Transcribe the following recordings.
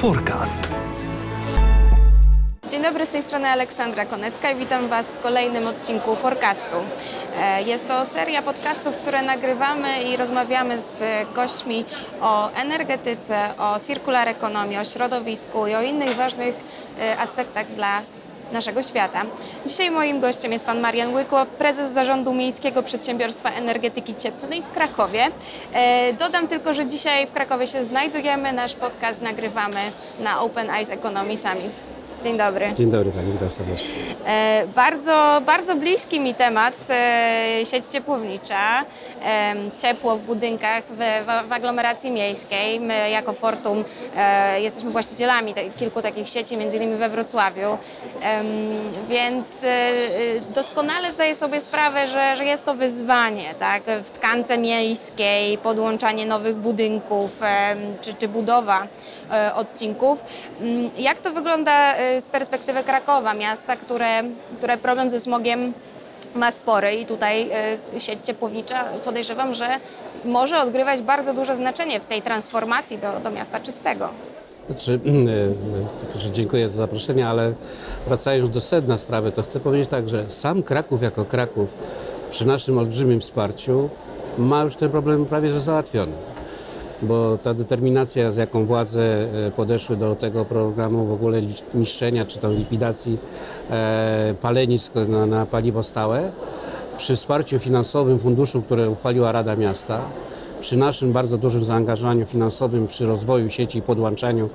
Forecast. Dzień dobry, z tej strony Aleksandra Konecka i witam Was w kolejnym odcinku Forecastu. Jest to seria podcastów, które nagrywamy i rozmawiamy z gośćmi o energetyce, o circular economy, o środowisku i o innych ważnych aspektach dla naszego świata. Dzisiaj moim gościem jest pan Marian Łyko, prezes zarządu Miejskiego Przedsiębiorstwa Energetyki Cieplnej w Krakowie. Dodam tylko, że dzisiaj w Krakowie się znajdujemy, nasz podcast nagrywamy na Open Eyes Economy Summit. Dzień dobry. Dzień dobry Pani, witam serdecznie. Bardzo, bardzo bliski mi temat, sieć ciepłownicza, ciepło w budynkach w aglomeracji miejskiej. My jako Fortum jesteśmy właścicielami kilku takich sieci, między innymi we Wrocławiu, więc doskonale zdaję sobie sprawę, że jest to wyzwanie, tak? W tkance miejskiej, podłączanie nowych budynków czy budowa odcinków. Jak to wygląda z perspektywy Krakowa, miasta, które problem ze smogiem ma spory i tutaj sieć ciepłownicza, podejrzewam, że może odgrywać bardzo duże znaczenie w tej transformacji do miasta czystego. Dziękuję za zaproszenie, ale wracając do sedna sprawy, to chcę powiedzieć tak, że sam Kraków jako Kraków przy naszym olbrzymim wsparciu ma już ten problem prawie że załatwiony. Bo ta determinacja, z jaką władze podeszły do tego programu w ogóle niszczenia czy tam likwidacji palenisk na paliwo stałe, przy wsparciu finansowym funduszu, które uchwaliła Rada Miasta, przy naszym bardzo dużym zaangażowaniu finansowym przy rozwoju sieci i podłączaniu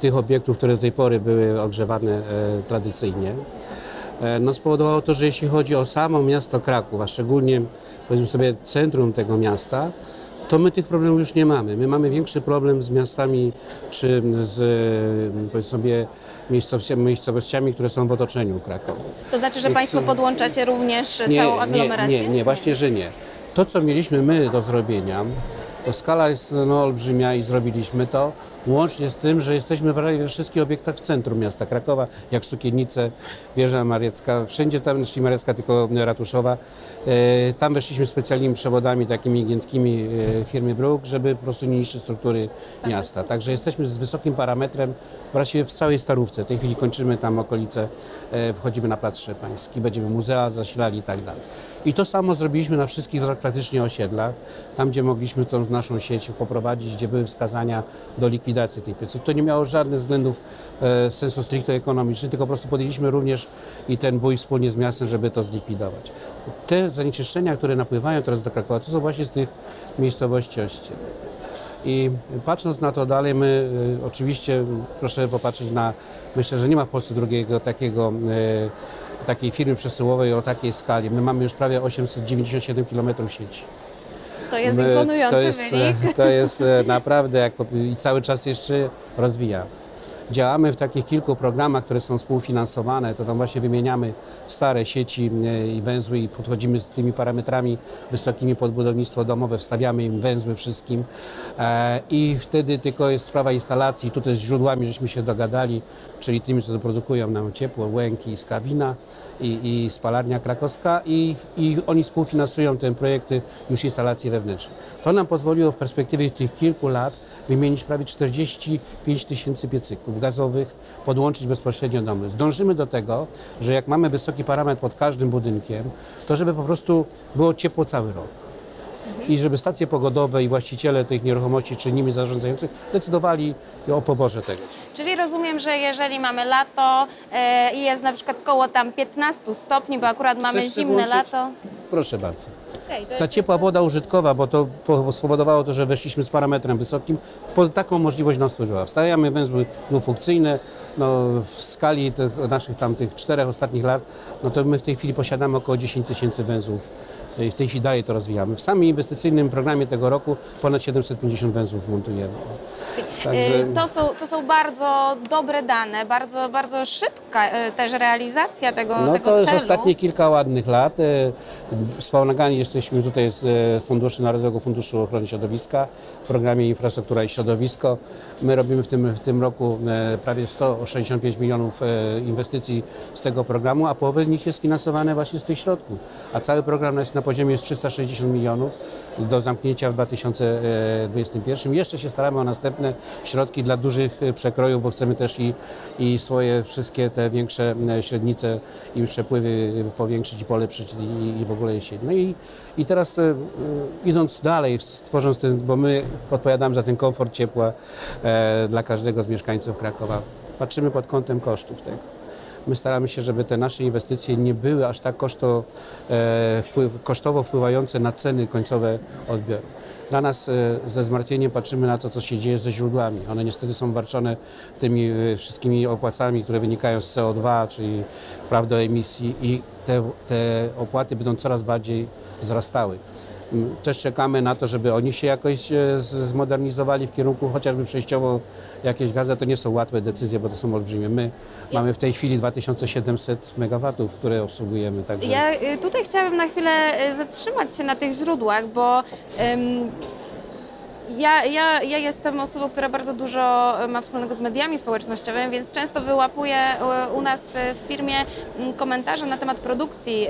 tych obiektów, które do tej pory były ogrzewane tradycyjnie, spowodowało to, że jeśli chodzi o samo miasto Kraków, a szczególnie powiedzmy sobie centrum tego miasta, to my tych problemów już nie mamy. My mamy większy problem z miastami czy z, powiedzmy sobie, miejscowościami, które są w otoczeniu Krakowa. To znaczy, że Państwo podłączacie również całą aglomerację? Nie, właśnie, że nie. To, co mieliśmy my do zrobienia, to skala jest olbrzymia i zrobiliśmy to, łącznie z tym, że jesteśmy we wszystkich obiektach w centrum miasta Krakowa, jak Sukiennice, Wieża Mariacka, wszędzie tam, jeśli Mariacka, tylko Ratuszowa. Tam weszliśmy specjalnymi przewodami takimi giętkimi firmy BRUK, żeby po prostu nie niszczyć struktury miasta. Także jesteśmy z wysokim parametrem właściwie w całej Starówce. W tej chwili kończymy tam okolice, wchodzimy na Plac Szczepański, będziemy muzea zasilali i tak dalej. I to samo zrobiliśmy na wszystkich praktycznie osiedlach, tam gdzie mogliśmy tą naszą sieć poprowadzić, gdzie były wskazania do likwidacji tej piecy. To nie miało żadnych względów sensu stricto ekonomicznych, tylko po prostu podjęliśmy również i ten bój wspólnie z miastem, żeby to zlikwidować. Te zanieczyszczenia, które napływają teraz do Krakowa, to są właśnie z tych miejscowości. I patrząc na to dalej, my oczywiście, proszę popatrzeć na, myślę, że nie ma w Polsce drugiego takiej firmy przesyłowej o takiej skali. My mamy już prawie 897 km sieci. To jest imponujący wynik. To jest naprawdę, i cały czas jeszcze rozwija. Działamy w takich kilku programach, które są współfinansowane, to tam właśnie wymieniamy stare sieci i węzły i podchodzimy z tymi parametrami wysokimi pod budownictwo domowe, wstawiamy im węzły wszystkim i wtedy tylko jest sprawa instalacji, tutaj z źródłami żeśmy się dogadali, czyli tymi, co produkują nam ciepło, Łęki, Skawina i spalarnia krakowska i oni współfinansują te projekty już instalacji wewnętrznych. To nam pozwoliło w perspektywie tych kilku lat wymienić prawie 45 tysięcy piecyków gazowych, podłączyć bezpośrednio domy. Zdążymy do tego, że jak mamy wysoki parametr pod każdym budynkiem, to żeby po prostu było ciepło cały rok. I żeby stacje pogodowe i właściciele tych nieruchomości czy nimi zarządzających decydowali o poborze tego. Czyli rozumiem, że jeżeli mamy lato i jest na przykład koło tam 15 stopni, bo akurat mamy zimne lato. Proszę bardzo. Ta ciepła woda użytkowa, bo to spowodowało to, że weszliśmy z parametrem wysokim, taką możliwość nam stworzyła. Wstawiamy węzły dwufunkcyjne, w skali naszych tamtych 4 ostatnich lat, to my w tej chwili posiadamy około 10 tysięcy węzłów i w tej chwili dalej to rozwijamy. W samym inwestycyjnym programie tego roku ponad 750 węzłów montujemy. Także... To są bardzo dobre dane, bardzo, bardzo szybka też realizacja tego celu. To jest ostatnie kilka ładnych lat. Wspomagani jesteśmy tutaj z Funduszu Narodowego Funduszu Ochrony Środowiska w programie Infrastruktura i Środowisko. My robimy w tym roku prawie 165 milionów inwestycji z tego programu, a połowę z nich jest finansowane właśnie z tych środków. A cały program jest na poziomie jest 360 milionów do zamknięcia w 2021. Jeszcze się staramy o następne środki dla dużych przekrojów, bo chcemy też i swoje wszystkie te większe średnice i przepływy powiększyć i polepszyć i w ogóle sieć. No i teraz idąc dalej, stworząc ten, bo my odpowiadamy za ten komfort ciepła dla każdego z mieszkańców Krakowa. Patrzymy pod kątem kosztów tego. My staramy się, żeby te nasze inwestycje nie były aż tak kosztowo wpływające na ceny końcowe odbioru. Dla nas ze zmartwieniem patrzymy na to, co się dzieje ze źródłami. One niestety są barczone tymi wszystkimi opłatami, które wynikają z CO2, czyli praw do emisji, i te opłaty będą coraz bardziej wzrastały. Też czekamy na to, żeby oni się jakoś zmodernizowali w kierunku chociażby przejściowo jakieś gazy. To nie są łatwe decyzje, bo to są olbrzymie. My mamy w tej chwili 2700 MW, które obsługujemy. Także... Ja tutaj chciałabym na chwilę zatrzymać się na tych źródłach, bo ja jestem osobą, która bardzo dużo ma wspólnego z mediami społecznościowymi, więc często wyłapuję u nas w firmie komentarze na temat produkcji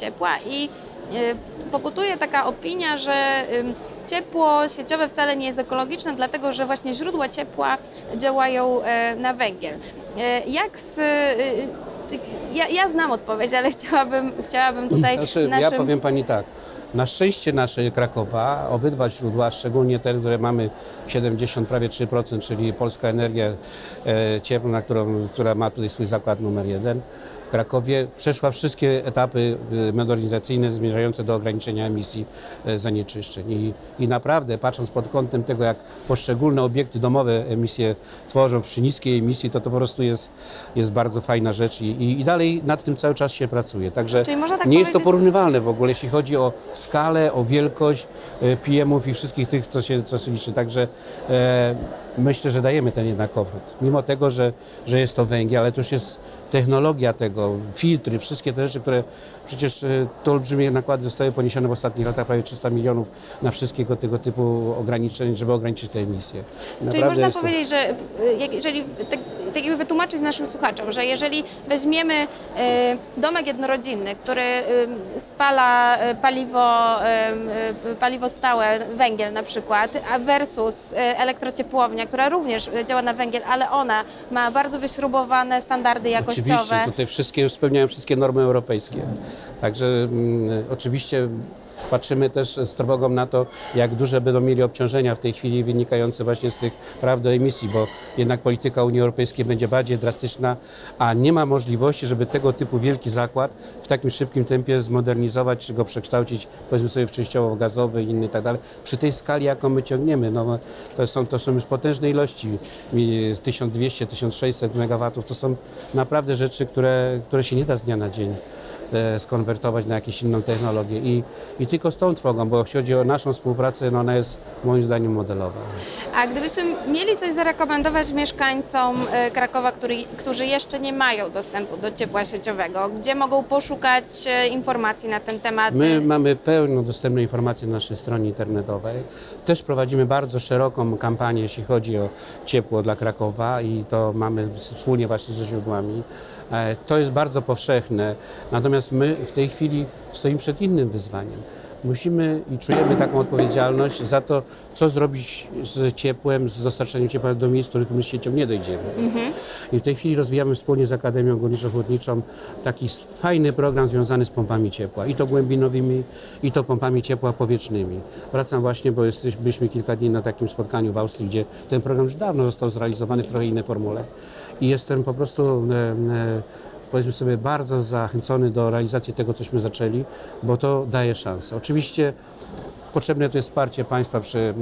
ciepła i pokutuje taka opinia, że ciepło sieciowe wcale nie jest ekologiczne, dlatego że właśnie źródła ciepła działają na węgiel. Ja znam odpowiedź, ale chciałabym tutaj... Znaczy, naszym... Ja powiem Pani tak. Na szczęście nasze Krakowa, obydwa źródła, szczególnie te, które mamy 70, prawie 3%, czyli Polska Energia Cieplna, która ma tutaj swój zakład numer 1 w Krakowie, przeszła wszystkie etapy modernizacyjne zmierzające do ograniczenia emisji zanieczyszczeń. I naprawdę, patrząc pod kątem tego, jak poszczególne obiekty domowe emisje tworzą przy niskiej emisji, to po prostu jest bardzo fajna rzecz i dalej nad tym cały czas się pracuje. Także tak nie powiedzieć... jest to porównywalne w ogóle, jeśli chodzi o skalę, o wielkość PM-ów i wszystkich tych, co się liczy. Także myślę, że dajemy ten jednak komfort. Mimo tego, że jest to węgiel, ale to już jest technologia tego, filtry, wszystkie te rzeczy, które przecież to olbrzymie nakłady zostały poniesione w ostatnich latach, prawie 300 milionów na wszystkiego tego typu ograniczeń, żeby ograniczyć te emisje. Czyli można powiedzieć, że jeżeli, tak jakby wytłumaczyć naszym słuchaczom, że jeżeli weźmiemy domek jednorodzinny, który spala paliwo stałe, węgiel na przykład, a versus elektrociepłownia, która również działa na węgiel, ale ona ma bardzo wyśrubowane standardy jakościowe. Oczywiście, tutaj wszystkie spełniają wszystkie normy europejskie. Także oczywiście patrzymy też z trwogą na to, jak duże będą mieli obciążenia w tej chwili wynikające właśnie z tych praw do emisji, bo jednak polityka Unii Europejskiej będzie bardziej drastyczna, a nie ma możliwości, żeby tego typu wielki zakład w takim szybkim tempie zmodernizować, czy go przekształcić, powiedzmy sobie, w częściowo gazowy i inny i tak dalej. Przy tej skali, jaką my ciągniemy, no, to są już potężne ilości, 1200-1600 MW, to są naprawdę rzeczy, które się nie da z dnia na dzień skonwertować na jakąś inną technologię. I tylko z tą trwogą, bo jeśli chodzi o naszą współpracę, no ona jest moim zdaniem modelowa. A gdybyśmy mieli coś zarekomendować mieszkańcom Krakowa, którzy jeszcze nie mają dostępu do ciepła sieciowego, gdzie mogą poszukać informacji na ten temat? My mamy pełno dostępne informacje na naszej stronie internetowej. Też prowadzimy bardzo szeroką kampanię, jeśli chodzi o ciepło dla Krakowa i to mamy wspólnie właśnie ze źródłami. To jest bardzo powszechne, natomiast my w tej chwili stoimy przed innym wyzwaniem. Musimy i czujemy taką odpowiedzialność za to, co zrobić z ciepłem, z dostarczeniem ciepła do miejsc, w których my z siecią nie dojdziemy. I w tej chwili rozwijamy wspólnie z Akademią Górniczo-Hutniczą taki fajny program związany z pompami ciepła. I to głębinowymi, i to pompami ciepła powietrznymi. Wracam właśnie, bo byliśmy kilka dni na takim spotkaniu w Austrii, gdzie ten program już dawno został zrealizowany w trochę innej formule. I jestem po prostu... powiedzmy sobie, bardzo zachęcony do realizacji tego, cośmy zaczęli, bo to daje szansę. Oczywiście potrzebne to jest wsparcie państwa przy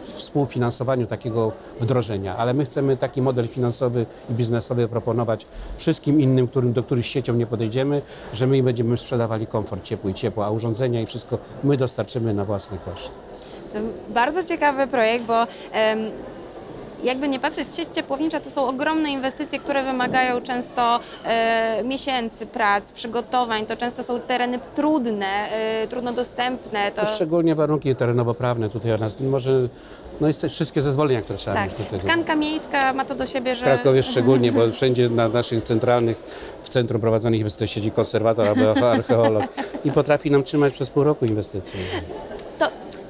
współfinansowaniu takiego wdrożenia, ale my chcemy taki model finansowy i biznesowy proponować wszystkim innym, do których siecią nie podejdziemy, że my będziemy sprzedawali komfort ciepły i ciepła, a urządzenia i wszystko my dostarczymy na własny koszt. To bardzo ciekawy projekt, bo jakby nie patrzeć, sieć ciepłownicza to są ogromne inwestycje, które wymagają często miesięcy prac, przygotowań. To często są tereny trudne, trudno dostępne. To szczególnie warunki terenowo-prawne tutaj nas, może no i wszystkie zezwolenia, które trzeba mieć do tego. Tkanka miejska ma to do siebie, że... W Krakowie szczególnie, bo wszędzie na naszych centralnych, w centrum prowadzonych inwestycji siedzi konserwator albo archeolog i potrafi nam trzymać przez pół roku inwestycje.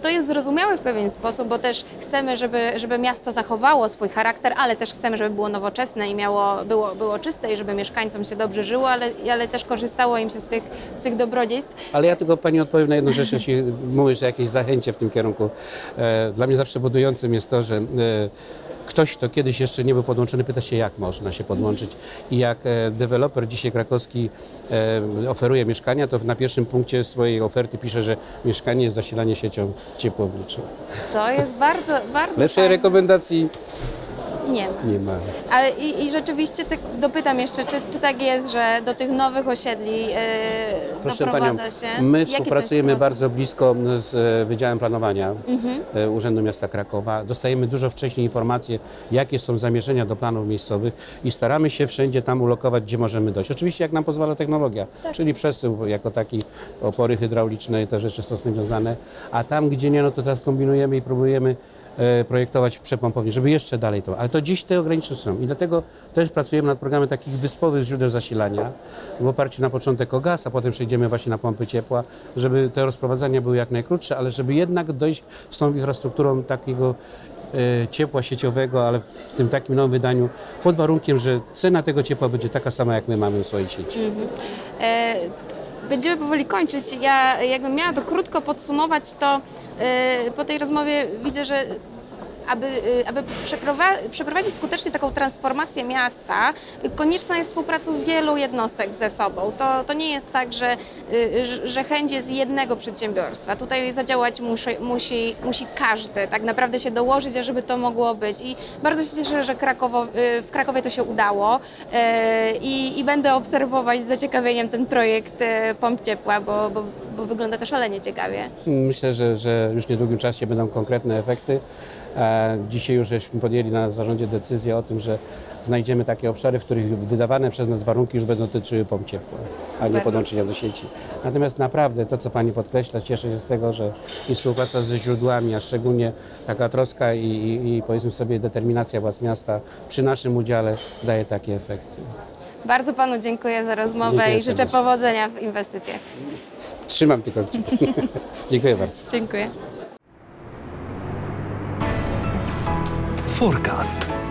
To jest zrozumiałe w pewien sposób, bo też chcemy, żeby miasto zachowało swój charakter, ale też chcemy, żeby było nowoczesne i było czyste i żeby mieszkańcom się dobrze żyło, ale też korzystało im się z tych dobrodziejstw. Ale ja tylko Pani odpowiem na jedną rzecz, jeśli mówisz o jakiejś zachęcie w tym kierunku. Dla mnie zawsze budującym jest to, że ktoś, kto kiedyś jeszcze nie był podłączony, pyta się, jak można się podłączyć. I jak deweloper dzisiaj krakowski oferuje mieszkania, to na pierwszym punkcie swojej oferty pisze, że mieszkanie jest zasilane siecią ciepłowniczą. To jest bardzo, bardzo lepszej rekomendacji nie ma. Ale i rzeczywiście dopytam jeszcze, czy tak jest, że do tych nowych osiedli doprowadza się? My współpracujemy bardzo blisko z Wydziałem Planowania Urzędu Miasta Krakowa. Dostajemy dużo wcześniej informacje, jakie są zamierzenia do planów miejscowych i staramy się wszędzie tam ulokować, gdzie możemy dojść. Oczywiście jak nam pozwala technologia, czyli przesył jako taki, opory hydrauliczne i te rzeczy są z tym związane, a tam gdzie nie, no to teraz kombinujemy i próbujemy projektować przepompownie, żeby jeszcze dalej to. Ale to dziś te ograniczenia są i dlatego też pracujemy nad programem takich wyspowych źródeł zasilania w oparciu na początek o gaz, a potem przejdziemy właśnie na pompy ciepła, żeby te rozprowadzania były jak najkrótsze, ale żeby jednak dojść z tą infrastrukturą takiego ciepła sieciowego, ale w tym takim nowym wydaniu, pod warunkiem, że cena tego ciepła będzie taka sama, jak my mamy w swojej sieci. Będziemy powoli kończyć. Ja jakbym miała to krótko podsumować, to po tej rozmowie widzę, że aby przeprowadzić skutecznie taką transformację miasta, konieczna jest współpraca wielu jednostek ze sobą. To nie jest tak, że chęć jest jednego przedsiębiorstwa. Tutaj zadziałać musi każdy tak naprawdę się dołożyć, żeby to mogło być. I bardzo się cieszę, że w Krakowie to się udało i będę obserwować z zaciekawieniem ten projekt pomp ciepła, bo wygląda to szalenie ciekawie. Myślę, że już w niedługim czasie będą konkretne efekty. Dzisiaj już żeśmy podjęli na zarządzie decyzję o tym, że znajdziemy takie obszary, w których wydawane przez nas warunki już będą dotyczyły pomp ciepła, a nie podłączenia do sieci. Natomiast naprawdę to, co Pani podkreśla, cieszę się z tego, że współpraca ze źródłami, a szczególnie taka troska i powiedzmy sobie determinacja władz miasta przy naszym udziale daje takie efekty. Bardzo Panu dziękuję za rozmowę i życzę powodzenia w inwestycjach. Trzymam tylko kciuki. Dziękuję bardzo. Dziękuję. Forecast.